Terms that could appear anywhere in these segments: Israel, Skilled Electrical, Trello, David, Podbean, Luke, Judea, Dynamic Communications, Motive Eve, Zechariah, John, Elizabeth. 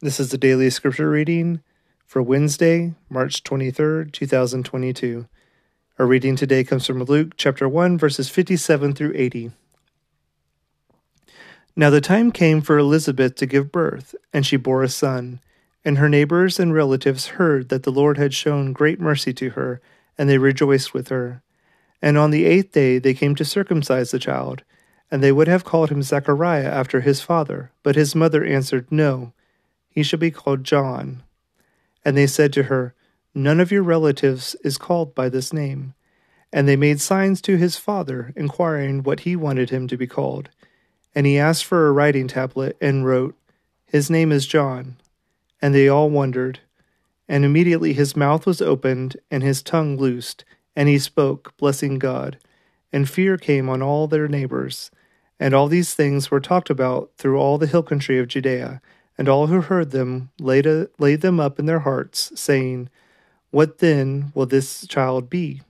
This is the daily scripture reading for Wednesday, March 23rd, 2022. Our reading today comes from Luke chapter 1, verses 57 through 80. Now the time came for Elizabeth to give birth, and she bore a son. And her neighbors and relatives heard that the Lord had shown great mercy to her, and they rejoiced with her. And on the 8th day they came to circumcise the child, and they would have called him Zechariah after his father, but his mother answered, No, he shall be called John. And they said to her, None of your relatives is called by this name. And they made signs to his father, inquiring what he wanted him to be called. And he asked for a writing tablet, and wrote, His name is John. And they all wondered. And immediately his mouth was opened, and his tongue loosed, and he spoke, blessing God. And fear came on all their neighbors. And all these things were talked about through all the hill country of Judea. And all who heard them laid them up in their hearts, saying, What then will this child be?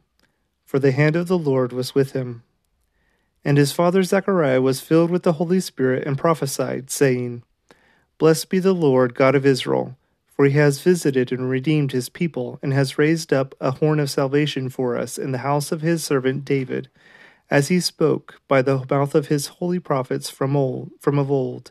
For the hand of the Lord was with him. And his father Zechariah was filled with the Holy Spirit and prophesied, saying, Blessed be the Lord God of Israel, for he has visited and redeemed his people, and has raised up a horn of salvation for us in the house of his servant David, as he spoke by the mouth of his holy prophets from of old,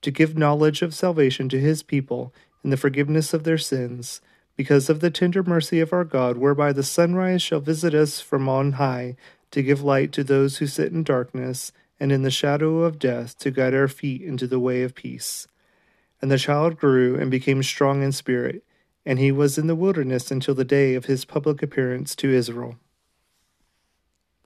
to give knowledge of salvation to his people in the forgiveness of their sins, because of the tender mercy of our God, whereby the sunrise shall visit us from on high, to give light to those who sit in darkness and in the shadow of death, to guide our feet into the way of peace. And the child grew and became strong in spirit, and he was in the wilderness until the day of his public appearance to Israel.